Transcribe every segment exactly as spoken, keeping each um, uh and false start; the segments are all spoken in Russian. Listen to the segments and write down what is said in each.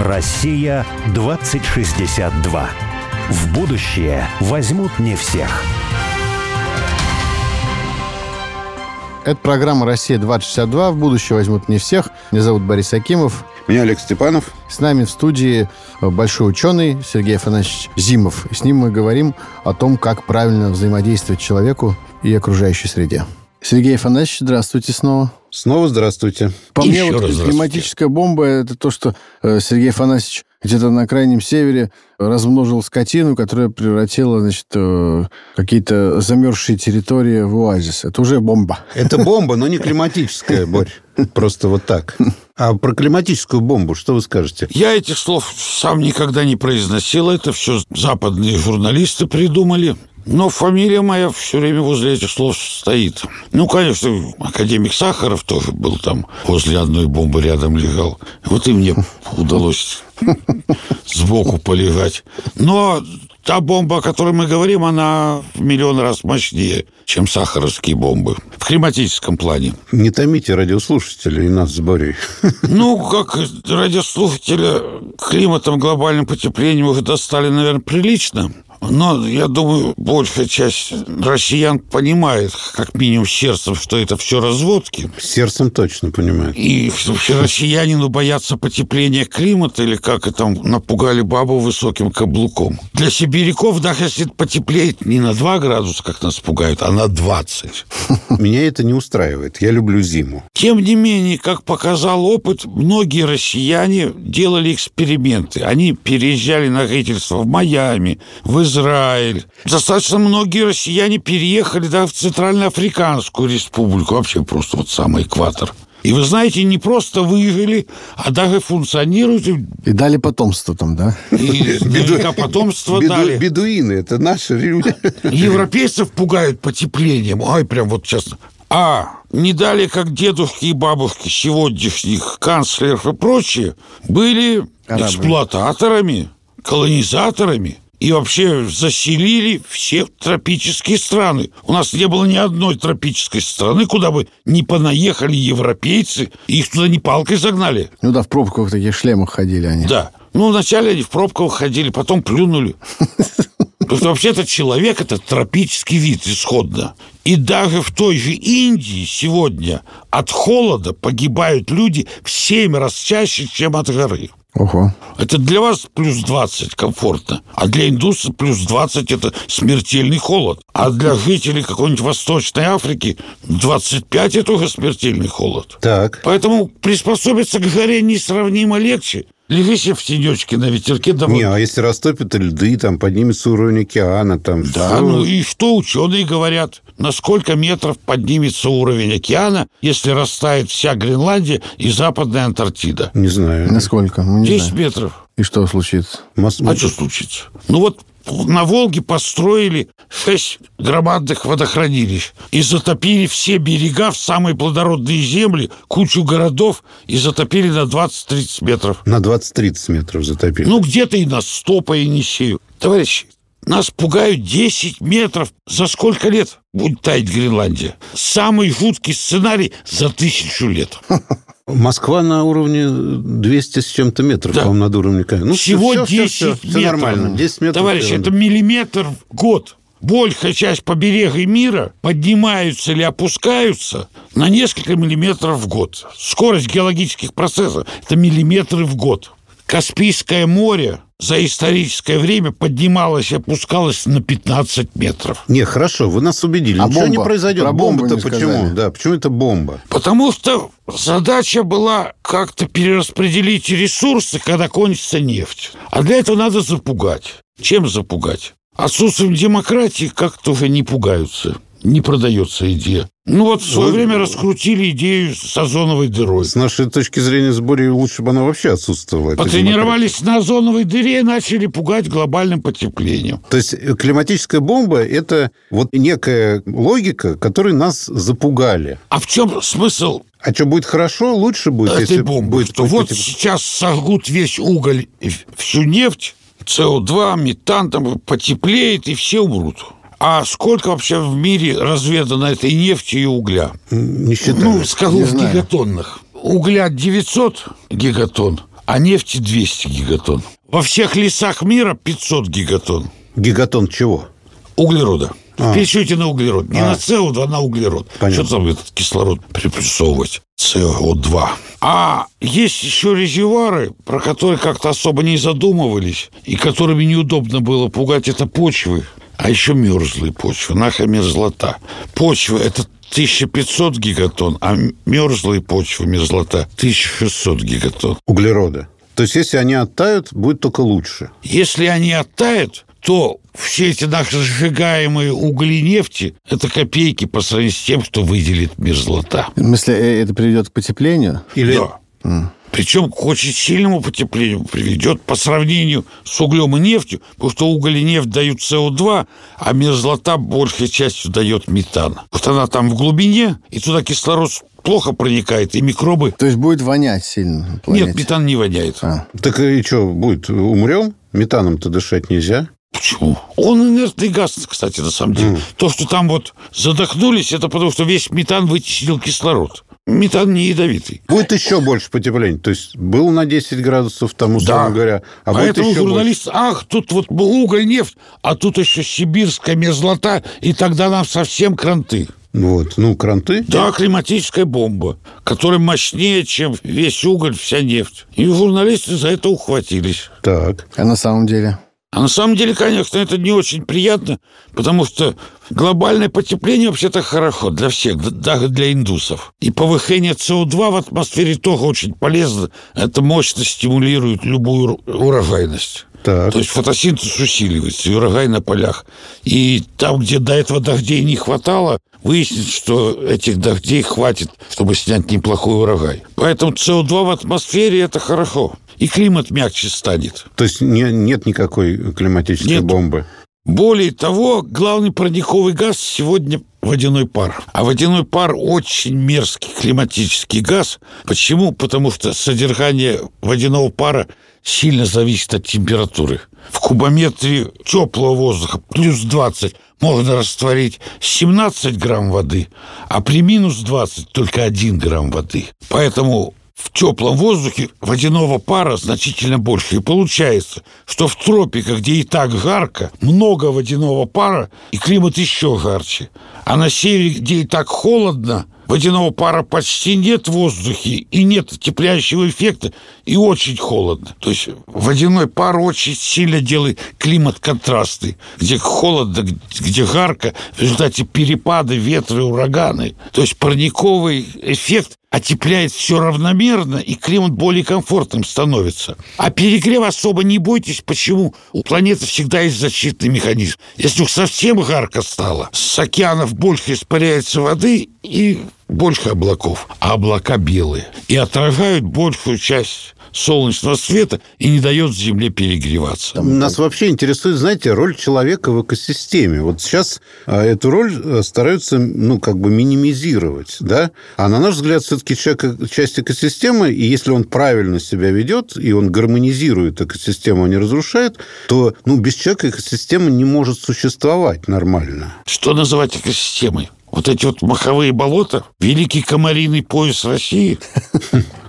Россия двадцать шестьдесят два. В будущее возьмут не всех. Это программа «Россия-двадцать шестьдесят два». В будущее возьмут не всех. Меня зовут Борис Акимов. Меня Олег Степанов. С нами в студии большой ученый Сергей Афанасьевич Зимов. С ним мы говорим о том, как правильно взаимодействовать человеку и окружающей среде. Сергей Афанасьевич, здравствуйте снова. Снова здравствуйте. По мне, вот климатическая бомба – это то, что Сергей Афанасьевич где-то на Крайнем Севере размножил скотину, которая превратила, значит, какие-то замерзшие территории в оазис. Это уже бомба. Это бомба, но не климатическая, Борь. Просто вот так. А про климатическую бомбу что вы скажете? Я этих слов сам никогда не произносил. Это все западные журналисты придумали. Но фамилия моя все время возле этих слов стоит. Ну, конечно, академик Сахаров тоже был там. Возле одной бомбы рядом лежал. Вот и мне удалось сбоку полежать. Но та бомба, о которой мы говорим, она в миллион раз мощнее, чем сахаровские бомбы. В климатическом плане. Не томите радиослушателей и нас с Борей. Ну, как радиослушателя климатом, глобальным потеплением уже достали, наверное, прилично. Но, я думаю, большая часть россиян понимает, как минимум сердцем, что это все разводки. Сердцем точно понимает. И вообще россиянину боятся потепления климата, или как это там напугали бабу высоким каблуком. Для сибиряков, даже если потеплеет не на два градуса, как нас пугают, а на двадцать. Меня это не устраивает. Я люблю зиму. Тем не менее, как показал опыт, многие россияне делали эксперименты. Они переезжали на жительство в Майами, в Израиль. Достаточно многие россияне переехали, да, в Центральноафриканскую республику, вообще просто вот самый экватор. И вы знаете, не просто выжили, а даже функционируют. И дали потомство там, да? И наверняка потомство Беду... дали. Бедуины, это наши люди. Европейцев пугают потеплением. Ай, прям вот сейчас. А не дали, как дедушки и бабушки сегодняшних канцлеров и прочие, были арабы, эксплуататорами, колонизаторами. И вообще заселили все тропические страны. У нас не было ни одной тропической страны, куда бы не понаехали европейцы, и их туда не палкой загнали. Ну да, в пробковых таких шлемах ходили они. Да. Ну, вначале они в пробковых ходили, потом плюнули. Потому что вообще-то человек – это тропический вид исходно. И даже в той же Индии сегодня от холода погибают люди в семь раз чаще, чем от жары. Ого. Это для вас плюс двадцать комфортно, а для индуса плюс двадцать – это смертельный холод. А для жителей какой-нибудь Восточной Африки двадцать пять – это уже смертельный холод. Так. Поэтому приспособиться к жаре несравнимо легче. Лежи себе в тенечке на ветерке домой. Не, а если растопят льды, там поднимется уровень океана, там... Да, все... ну и что ученые говорят? На сколько метров поднимется уровень океана, если растает вся Гренландия и Западная Антарктида? Не знаю. На сколько? десять метров. И что случится? Мас... А что случится? Ну вот на Волге построили шесть громадных водохранилищ и затопили все берега в самые плодородные земли, кучу городов, и затопили на двадцать-тридцать метров. На двадцать-тридцать метров затопили. Ну, где-то и на сто по Енисею. Товарищи, нас пугают десять метров. За сколько лет будет таять Гренландия? Самый жуткий сценарий за тысячу лет. Москва на уровне двести с чем-то метров, да. По-моему, над уровнем. Ну, всего все, все, десять метров. Все нормально. десять метров. Товарищи, это миллиметр в год. Большая часть побережья мира поднимаются или опускаются на несколько миллиметров в год. Скорость геологических процессов – это миллиметры в год. Каспийское море за историческое время поднималось и опускалось на пятнадцать метров. Не, хорошо, вы нас убедили. А ничего бомба? Не произойдет. Про бомбу-то почему? Да, почему это бомба? Потому что задача была как-то перераспределить ресурсы, когда кончится нефть. А для этого надо запугать. Чем запугать? Отсутствием демократии как-то уже не пугаются. Не продается идея. Ну вот в свое Вы... время раскрутили идею с озоновой дырой. С нашей точки зрения, с Борей, лучше бы она вообще отсутствовала. Потренировались на озоновой дыре и начали пугать глобальным потеплением. То есть климатическая бомба – это вот некая логика, которой нас запугали. А в чем смысл? А что, будет хорошо, лучше будет? Этой если бомбы, будет, что вот потеп... сейчас сожгут весь уголь, всю нефть, СО2, метан, там потеплеет, и все умрут. А сколько вообще в мире разведано этой нефти и угля? Не считаю. Ну, скажу, в гигатоннах. Угля девятьсот гигатонн, а нефти двести гигатон. Во всех лесах мира пятьсот гигатон. Гигатон чего? Углерода. А. Пересчете на углерод. Не а. на СО2, а на углерод. Понятно. Что там этот кислород приплюсовывать? СО2. А есть еще резервуары, про которые как-то особо не задумывались, и которыми неудобно было пугать, это почвы, а еще мерзлые почвы, нахрен мерзлота. Почва – это тысяча пятьсот гигатон, а мерзлые почвы, мерзлота – тысяча шестьсот гигатон. Углерода. То есть, если они оттают, будет только лучше. Если они оттают, то все эти наши сжигаемые угли, нефти – это копейки по сравнению с тем, что выделит мерзлота. В смысле, это приведет к потеплению? Или... Да. Mm. Причем к очень сильному потеплению приведет по сравнению с углем и нефтью, потому что уголь и нефть дают эс о два, а мерзлота большей частью дает метан. Вот она там в глубине, и туда кислород плохо проникает, и микробы... То есть будет вонять сильно? Нет, метан не воняет. А. Так и что, будет, умрем? Метаном-то дышать нельзя? Почему? Он инертный газ, кстати, на самом деле. Mm. То, что там вот задохнулись, это потому, что весь метан вытеснил кислород. Метан не ядовитый. Будет еще больше потепления. То есть, был на десять градусов, тому, условно да. говоря. А, а будет еще журналист, больше. Ах, тут вот был уголь, нефть, а тут еще сибирская мерзлота, и тогда нам совсем кранты. Вот, ну, кранты. Да, климатическая бомба, которая мощнее, чем весь уголь, вся нефть. И журналисты за это ухватились. Так. А на самом деле... А на самом деле, конечно, это не очень приятно, потому что глобальное потепление вообще-то хорошо для всех, даже для индусов. И повышение эс о два в атмосфере тоже очень полезно. Это мощно стимулирует любую урожайность. Так. То есть фотосинтез усиливается, и урожай на полях. И там, где до этого дождей не хватало, выяснится, что этих дождей хватит, чтобы снять неплохой урожай. Поэтому эс о два в атмосфере – это хорошо. И климат мягче станет. То есть не, нет никакой климатической нет. бомбы? Более того, главный парниковый газ сегодня водяной пар. А водяной пар очень мерзкий климатический газ. Почему? Потому что содержание водяного пара сильно зависит от температуры. В кубометре теплого воздуха плюс двадцать можно растворить семнадцать грамм воды, а при минус двадцать только один грамм воды. Поэтому... В теплом воздухе водяного пара значительно больше. И получается, что в тропиках, где и так жарко, много водяного пара, и климат еще жарче. А на севере, где и так холодно, водяного пара почти нет в воздухе, и нет отепляющего эффекта, и очень холодно. То есть водяной пар очень сильно делает климат контрастный. Где холодно, где жарко, в результате перепады, ветры, ураганы. То есть парниковый эффект отепляет все равномерно, и климат более комфортным становится. А перегрев особо не бойтесь. Почему? У планеты всегда есть защитный механизм. Если уж совсем жарко стало, с океанов больше испаряется воды и больше облаков. А облака белые. И отражают большую часть солнечного света и не дает Земле перегреваться. Нас вообще интересует, знаете, роль человека в экосистеме. Вот сейчас эту роль стараются, ну, как бы минимизировать, да? А на наш взгляд, все-таки человек – часть экосистемы, и если он правильно себя ведет, и он гармонизирует экосистему, а не разрушает, то, ну, без человека экосистема не может существовать нормально. Что называть экосистемой? Вот эти вот маховые болота, великий комариный пояс России –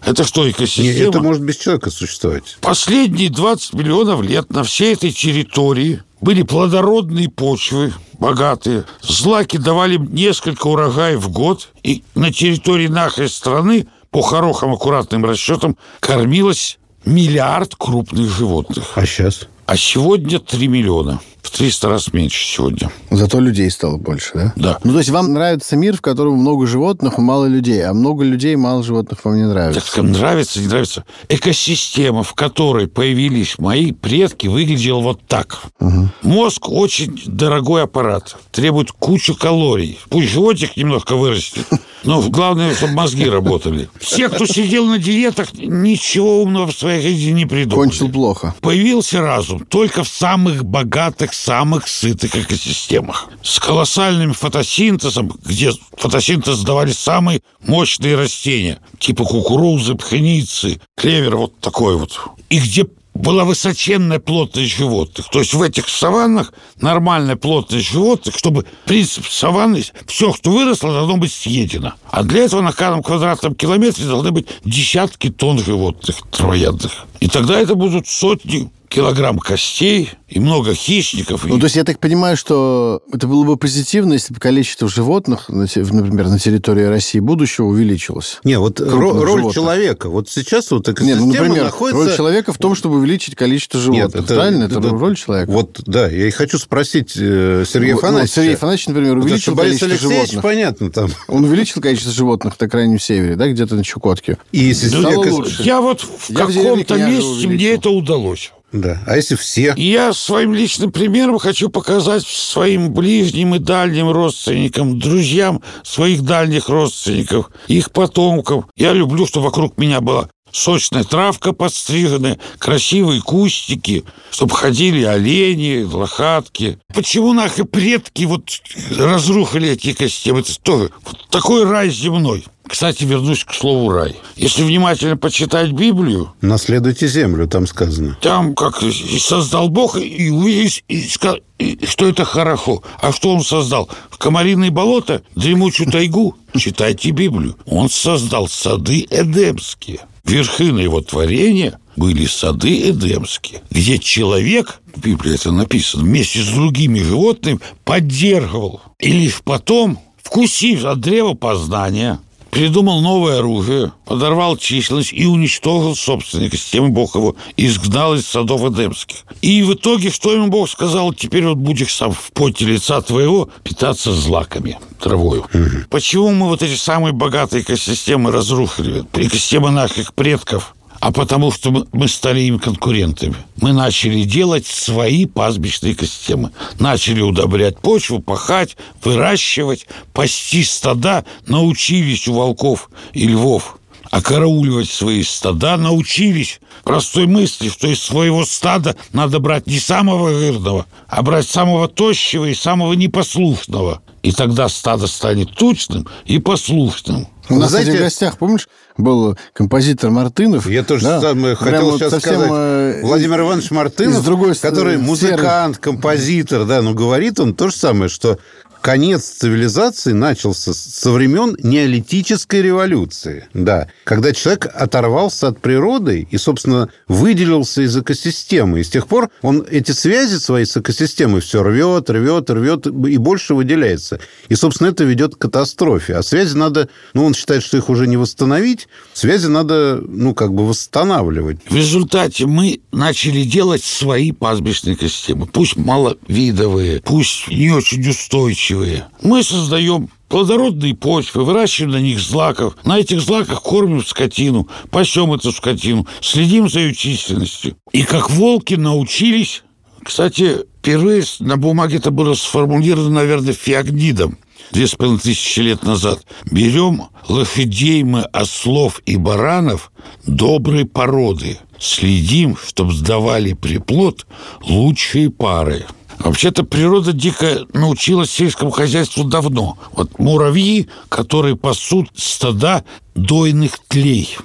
это что, экосистема? Нет, это может без человека существовать. Последние двадцать миллионов лет на всей этой территории были плодородные почвы, богатые. Злаки давали несколько урожаев в год. И на территории нашей страны, по хорошим аккуратным расчетам, кормилось миллиард крупных животных. А сейчас? А сегодня три миллиона. В триста раз меньше сегодня. Зато людей стало больше, да? Да. Ну, то есть вам нравится мир, в котором много животных и мало людей, а много людей и мало животных вам не нравится? Так нравится, не нравится. Экосистема, в которой появились мои предки, выглядела вот так. Угу. Мозг очень дорогой аппарат. Требует кучу калорий. Пусть животик немножко вырастет, но главное, чтобы мозги работали. Все, кто сидел на диетах, ничего умного в своей жизни не придумали. Кончил плохо. Появился разум. Только в самых богатых, самых сытых экосистемах. С колоссальным фотосинтезом, где фотосинтез давали самые мощные растения, типа кукурузы, пшеницы, клевера, вот такой вот. И где была высоченная плотность животных. То есть в этих саваннах нормальная плотность животных, чтобы принцип саванны, все, что выросло, должно быть съедено. А для этого на каждом квадратном километре должны быть десятки тонн животных травоядных. И тогда это будут сотни килограмм костей и много хищников. Ну, то есть я так понимаю, что это было бы позитивно, если бы количество животных, например, на территории России будущего увеличилось. Не, вот роль животных. Человека. Вот сейчас вот такая система например, находится... роль человека в том, чтобы увеличить количество животных. Нет, это, правильно? Это, это роль человека. Вот, да. Я и хочу спросить Сергея вот, Афанасьевича. Сергей Афанасьевич, например, увеличил вот, количество Борис Алексеевич, животных. понятно там. Он увеличил количество животных на Крайнем Севере, да, где-то на Чукотке. И стало я, лучше. Я вот в я каком-то в месте мне это удалось. Да. А если все? Я своим личным примером хочу показать своим ближним и дальним родственникам, друзьям своих дальних родственников, их потомков. Я люблю, чтобы вокруг меня была сочная травка подстриженная, красивые кустики, чтобы ходили олени, лохатки. Почему наши предки вот разрушили эти экосистемы? Это тоже вот такой рай земной. Кстати, вернусь к слову «рай». Если внимательно почитать Библию... Наследуйте землю, там сказано. Там как создал Бог, и увидишь, и сказал, что это хорошо. А что он создал? Комариные болота, дремучую тайгу? Читайте Библию. Он создал сады эдемские. Вершины его творения были сады эдемские, где человек, в Библии это написано, вместе с другими животными поддерживал. И лишь потом, вкусив от древа познания... придумал новое оружие, подорвал численность и уничтожил собственника. С тем Бог его изгнал из садов эдемских. И в итоге, что ему Бог сказал? Теперь вот будешь сам в поте лица твоего питаться злаками, травою. Угу. Почему мы вот эти самые богатые экосистемы разрушили? Экосистемы наших предков. А потому что мы стали им конкурентами. Мы начали делать свои пастбищные экосистемы. Начали удобрять почву, пахать, выращивать, пасти стада, научились у волков и львов окарауливать свои стада, научились простой мысли, что из своего стада надо брать не самого жирного, а брать самого тощего и самого непослушного. И тогда стадо станет тучным и послушным. У нас, знаете, в гостях, помнишь, был композитор Мартынов. Я тоже да? сам хотел вот сейчас сказать. Э... Владимир Иванович Мартынов, другой... который музыкант, композитор, да, но говорит он то же самое, что конец цивилизации начался со времен неолитической революции, да, когда человек оторвался от природы и, собственно, выделился из экосистемы. И с тех пор он эти связи свои с экосистемой все рвет, рвет, рвет и больше выделяется. И, собственно, это ведет к катастрофе. А связи надо... Ну, он считает, что их уже не восстановить. Связи надо, ну, как бы восстанавливать. В результате мы начали делать свои пастбищные экосистемы. Пусть маловидовые, пусть не очень устойчивые. Мы создаем плодородные почвы, выращиваем на них злаков. На этих злаках кормим скотину, пасем эту скотину, следим за ее численностью. И как волки научились... Кстати, впервые на бумаге это было сформулировано, наверное, Феогнидом. Две с половиной тысячи лет назад. Берем лошадей мы, ослов и баранов доброй породы. Следим, чтобы сдавали приплод лучшие пары. Вообще-то природа дико научилась сельскому хозяйству давно. Вот муравьи, которые пасут стада дойных тлей.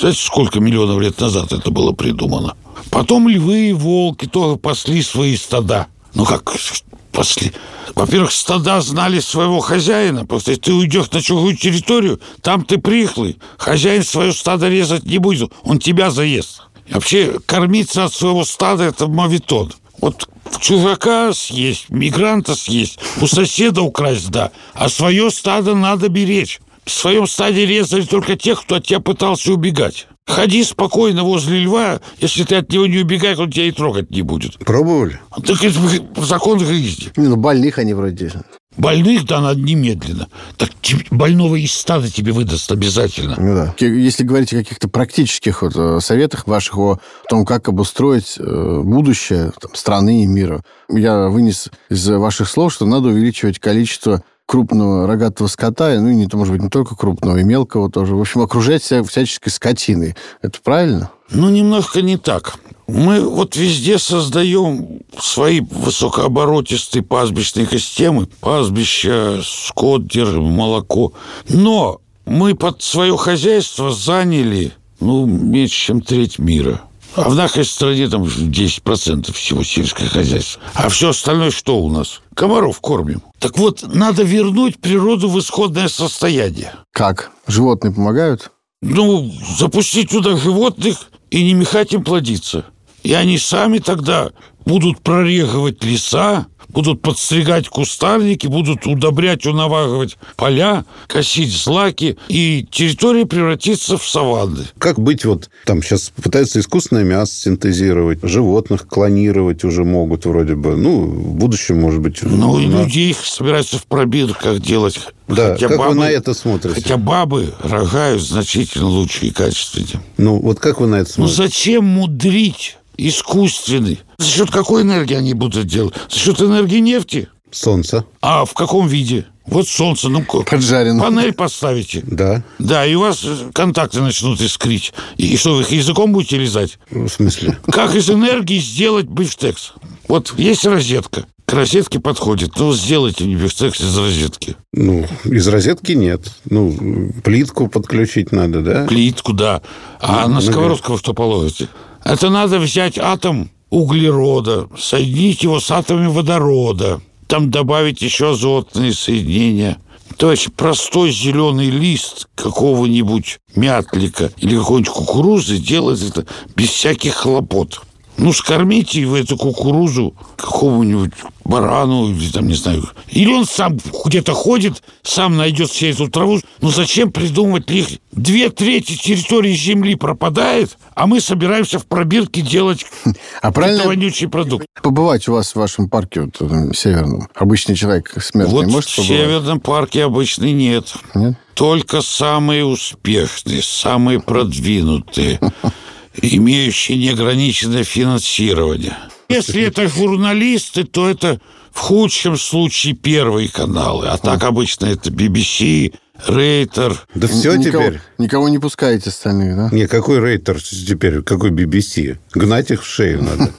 Знаете, сколько миллионов лет назад это было придумано? Потом львы и волки тоже пасли свои стада. Ну как пасли? Во-первых, стада знали своего хозяина. Просто если ты уйдешь на чужую территорию, там ты прихлый. Хозяин свое стадо резать не будет, он тебя заест. Вообще, кормиться от своего стада – это моветон. Вот чужака съесть, мигранта съесть, у соседа украсть, да. А свое стадо надо беречь. В своем стаде резали только тех, кто от тебя пытался убегать. Ходи спокойно возле льва, если ты от него не убегаешь, он тебя и трогать не будет. Пробовали? Так это закон жизни. Не, ну больных они вроде... Больных, да, надо немедленно. Так больного из стада тебе выдаст обязательно. Ну да. Если говорить о каких-то практических вот советах ваших, о том, как обустроить будущее там, страны и мира, я вынес из ваших слов, что надо увеличивать количество крупного рогатого скота, ну, и не, может быть, не только крупного, и мелкого тоже. В общем, окружать себя всяческой скотиной. Это правильно? Ну, немножко не так. Мы вот везде создаем свои высокооборотистые пастбищные экосистемы. Пастбища, скот держим, молоко. Но мы под свое хозяйство заняли, ну, меньше, чем треть мира. А в нашей стране там десять процентов всего сельское хозяйство. А все остальное что у нас? Комаров кормим. Так вот, надо вернуть природу в исходное состояние. Как? Животные помогают? Ну, запустить туда животных и не мешать им плодиться. И они сами тогда будут прорегивать леса, будут подстригать кустарники, будут удобрять, унаваривать поля, косить злаки, и территория превратится в саванны. Как быть, вот там сейчас пытаются искусственное мясо синтезировать, животных клонировать уже могут вроде бы, ну, в будущем, может быть. Ну, и на... людей собираются в пробирках делать. Да, хотя как бабы, вы на это смотрите? Хотя бабы рожают значительно лучше и качественнее. Ну, вот как вы на это смотрите? Ну, зачем мудрить? Искусственный. За счет какой энергии они будут делать? За счет энергии нефти? Солнца. А в каком виде? Вот солнце, ну, поджарено. Панель поставите. Да. Да, и у вас контакты начнут искрить. И что, вы их языком будете лизать? В смысле? Как из энергии сделать бифштекс? Вот есть розетка. К розетке подходит. Ну, сделайте мне бифштекс из розетки. Ну, из розетки нет. Ну, плитку подключить надо, да? Плитку, да. А ну, на сковородку вы что положите? Это надо взять атом углерода, соединить его с атомами водорода, там добавить еще азотные соединения. То есть простой зеленый лист какого-нибудь мятлика или какой-нибудь кукурузы делает это без всяких хлопот. Ну, скормите вы эту кукурузу какому-нибудь барану или там, не знаю. Или он сам где-то ходит, сам найдет всю эту траву. Ну, зачем придумывать лихо? Две трети территории земли пропадает, а мы собираемся в пробирке делать а правильно вонючий продукт. Побывать у вас в вашем парке вот, там, северном? Обычный человек смертный вот может побывать? В северном парке обычный нет. Нет? Только самые успешные, самые продвинутые, имеющие неограниченное финансирование. Если это журналисты, то это в худшем случае первые каналы. А так обычно это би би си, Рейтер. Да все никого, теперь. Никого не пускаете остальных, да? Не, какой Рейтер теперь, какой би би си? Гнать их в шею надо.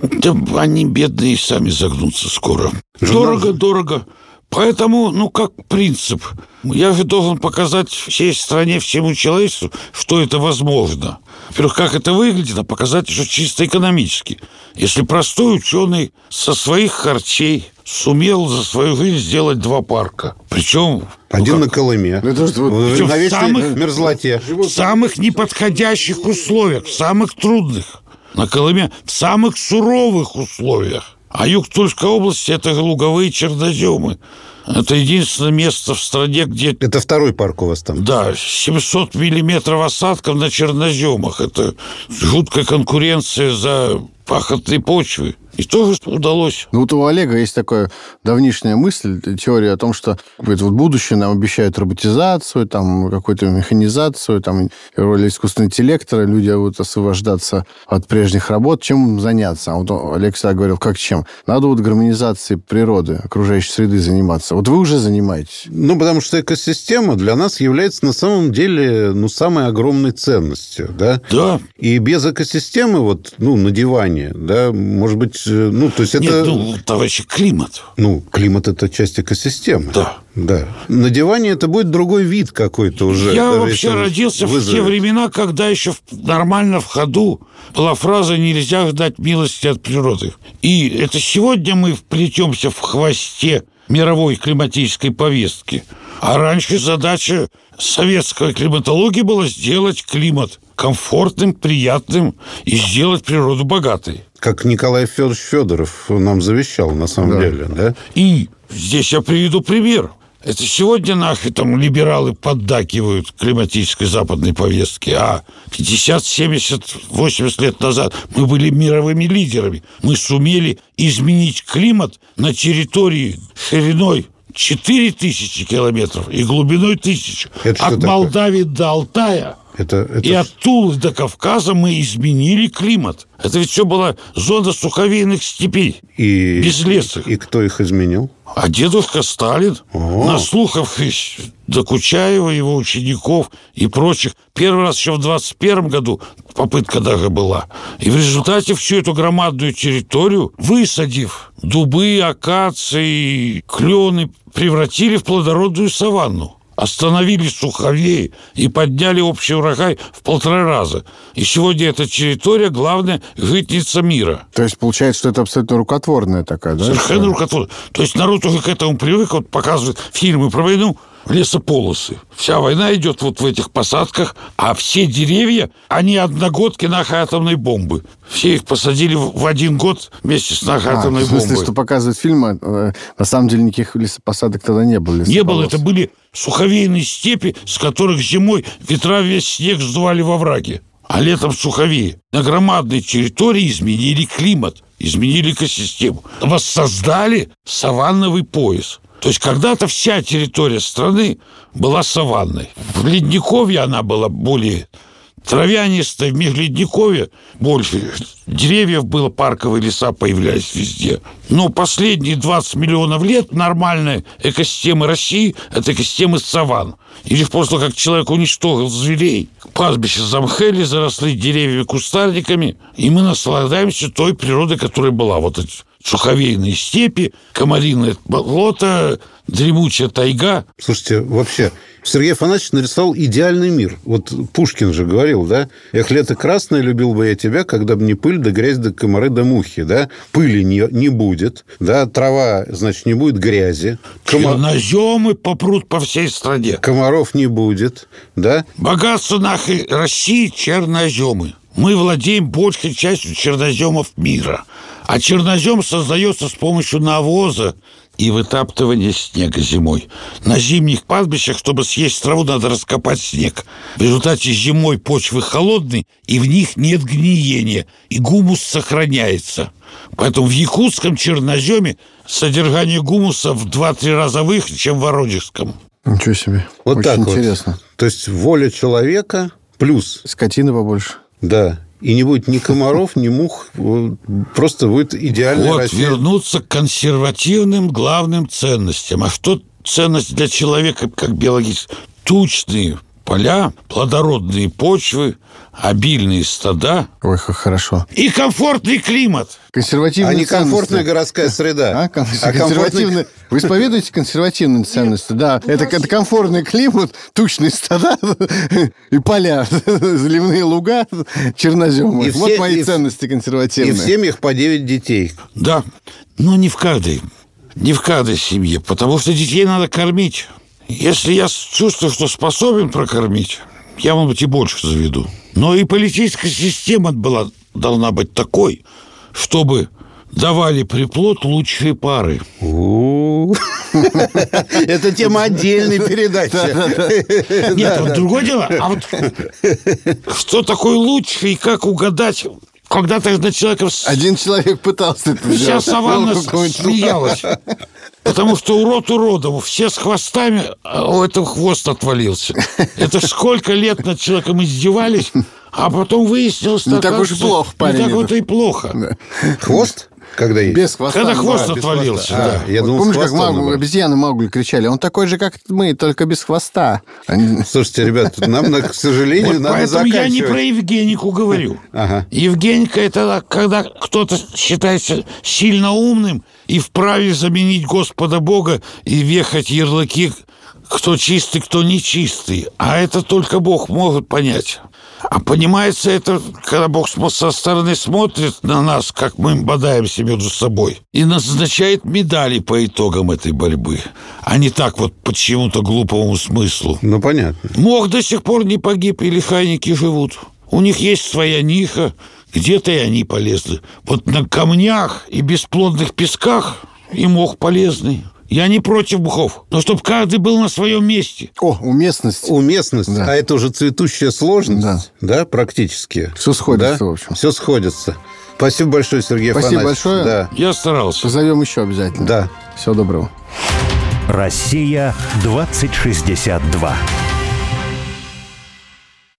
Да они бедные сами загнутся скоро. Дорого, дорого. Поэтому, ну, как принцип, я же должен показать всей стране, всему человечеству, что это возможно. Во-первых, как это выглядит, а показать еще чисто экономически. Если простой ученый со своих харчей сумел за свою жизнь сделать два парка. Причем... Один ну, на Колыме. Ну, это, причем на в самых, мерзлоте. В самых неподходящих условиях, в самых трудных. На Колыме в самых суровых условиях. А юг Тульской области – это луговые черноземы. Это единственное место в стране, где... Это второй парк у вас там? Да, семьсот миллиметров осадков на черноземах. Это жуткая конкуренция за пахотные почвы. И тоже удалось. Ну, вот у Олега есть такая давнишняя мысль, теория о том, что говорит, вот будущее нам обещают роботизацию, там, какую-то механизацию, там, роль искусственного интеллекта, люди будут освобождаться от прежних работ. Чем заняться? А вот Олег всегда говорил, как чем? Надо вот гармонизацией природы, окружающей среды заниматься. Вот вы уже занимаетесь. Ну, потому что экосистема для нас является на самом деле, ну, самой огромной ценностью, да? Да. И без экосистемы, вот, ну, на диване, да, может быть, ну, то есть это... Нет, ну, товарищи, климат. Ну, климат – это часть экосистемы. Да. Да. На диване это будет другой вид какой-то уже. Я вообще родился вызовет. в те времена, когда еще нормально в ходу была фраза «нельзя ждать милости от природы». И это сегодня мы вплетемся в хвосте мировой климатической повестки. А раньше задача советской климатологии была сделать климат комфортным, приятным и сделать природу богатой. Как Николай Федорович Федоров нам завещал, на самом да. деле. Да? И здесь я приведу пример. Это сегодня наши там либералы поддакивают климатической западной повестке, а пятьдесят, семьдесят, восемьдесят лет назад мы были мировыми лидерами. Мы сумели изменить климат на территории шириной четыре тысячи километров и глубиной тысячу. Это От Молдавии до Алтая. Это, это... И от Тулы до Кавказа мы изменили климат. Это ведь все была зона суховейных степей, и... без леса. И кто их изменил? А дедушка Сталин, О-о-о. наслухавшись Докучаева, его учеников и прочих, первый раз еще в двадцать первом году попытка даже была. И в результате всю эту громадную территорию, высадив дубы, акации, клены, превратили в плодородную саванну. остановили суховей и подняли общий урожай в полтора раза. И сегодня эта территория главная житница мира. То есть получается, что это абсолютно рукотворная такая, да? Совершенно что... рукотворная. То есть народ уже к этому привык, вот показывают фильмы про войну, лесополосы. Вся война идет вот в этих посадках, а все деревья, они одногодки нашей атомной бомбы. Все их посадили в один год вместе с нашей а, атомной бомбой. В смысле, что показывают фильмы, на самом деле никаких лесопосадок тогда не было. Не было, это были суховейные степи, с которых зимой ветра весь снег сдували во враги. А летом суховеи. На громадной территории изменили климат, изменили экосистему. Воссоздали саванновый пояс. То есть когда-то вся территория страны была саванной. В Ледниковье она была более травянистой, в Межледниковье больше деревьев было, парковые леса появлялись везде. Но последние двадцать миллионов лет нормальная экосистема России – это экосистема саван. Или просто как человек уничтожил зверей. Пастбища замхели, заросли деревьями, кустарниками, и мы наслаждаемся той природой, которая была. Вот эти суховейные степи, комариное болото, дремучая тайга. Слушайте, вообще, Сергей Афанасьевич нарисовал идеальный мир. Вот Пушкин же говорил, да? «Эх, лето красное, любил бы я тебя, когда бы не пыль, да грязь, да комары, да мухи». Да? Пыли не, не будет, да? Трава, значит, не будет грязи. Комар... Черноземы попрут по всей стране. Комаров не будет, да? Богатство нашей России – черноземы. Мы владеем большей частью черноземов мира. А чернозем создается с помощью навоза и вытаптывания снега зимой. На зимних пастбищах, чтобы съесть траву, надо раскопать снег. В результате зимой почвы холодные, и в них нет гниения, и гумус сохраняется. Поэтому в якутском черноземе содержание гумуса в два-три раза выше, чем в воронежском. Ничего себе. Вот так вот. Очень интересно. То есть воля человека плюс... скотина побольше. Да. И не будет ни комаров, ни мух. Просто будет идеальная вот, Россия. Вернуться к консервативным главным ценностям. А что ценность для человека, как биологически? Тучные поля, плодородные почвы, обильные стада. Ой, как хорошо. И комфортный климат. Консервативные а не ценности. Комфортная городская среда. А, кон- а консервативные... Вы исповедуете консервативные ценности? Да. Это, это комфортный климат, тучные стада и поля, заливные луга, черноземы. Вот все, мои и ценности консервативные. И в семьях по девять детей. Да. Но не в каждой. Не в каждой семье. Потому что детей надо кормить. Если я чувствую, что способен прокормить, я, может быть, и больше заведу. Но и политическая система была, должна быть такой, чтобы давали приплод лучшие пары. Это тема отдельной передачи. Нет, другое дело. А вот что такое лучшее и как угадать? Когда-то на человека... Один человек пытался это сделать. Вся саванна смеялась. Потому что урод уродом. Все с хвостами, а у этого хвост отвалился. Это сколько лет над человеком издевались, а потом выяснилось... Не так уж и плохо, парень. Не так вот и плохо. Хвост? Когда есть. Без хвоста. Когда хвост а, отвалился, да. А, я вот думал, помнишь, как Маугли, обезьяны Маугли кричали? Он такой же, как мы, только без хвоста. Они... Слушайте, ребят, нам, к сожалению, вот надо заканчивать. Поэтому я не про Евгенику говорю. Ага. Евгеника – это когда кто-то считается сильно умным и вправе заменить Господа Бога и вехать ярлыки, кто чистый, кто нечистый. А это только Бог может понять. А понимается это, когда Бог со стороны смотрит на нас, как мы бодаемся между собой, и назначает медали по итогам этой борьбы, а не так вот по чему-то глупому смыслу. Ну, понятно. Мох до сих пор не погиб, и лихайники живут. У них есть своя ниха, где-то и они полезны. Вот на камнях и бесплодных песках и мох полезный. Я не против мхов, но чтобы каждый был на своем месте. О, уместность. Уместность. Да. А это уже цветущая сложность, да, да практически. Все сходится, да? В общем. Все сходится. Спасибо большое, Сергей Афанасьевич. Спасибо большое. Да. Я старался. Позовем еще обязательно. Да. Всего доброго. Россия двадцать шестьдесят два.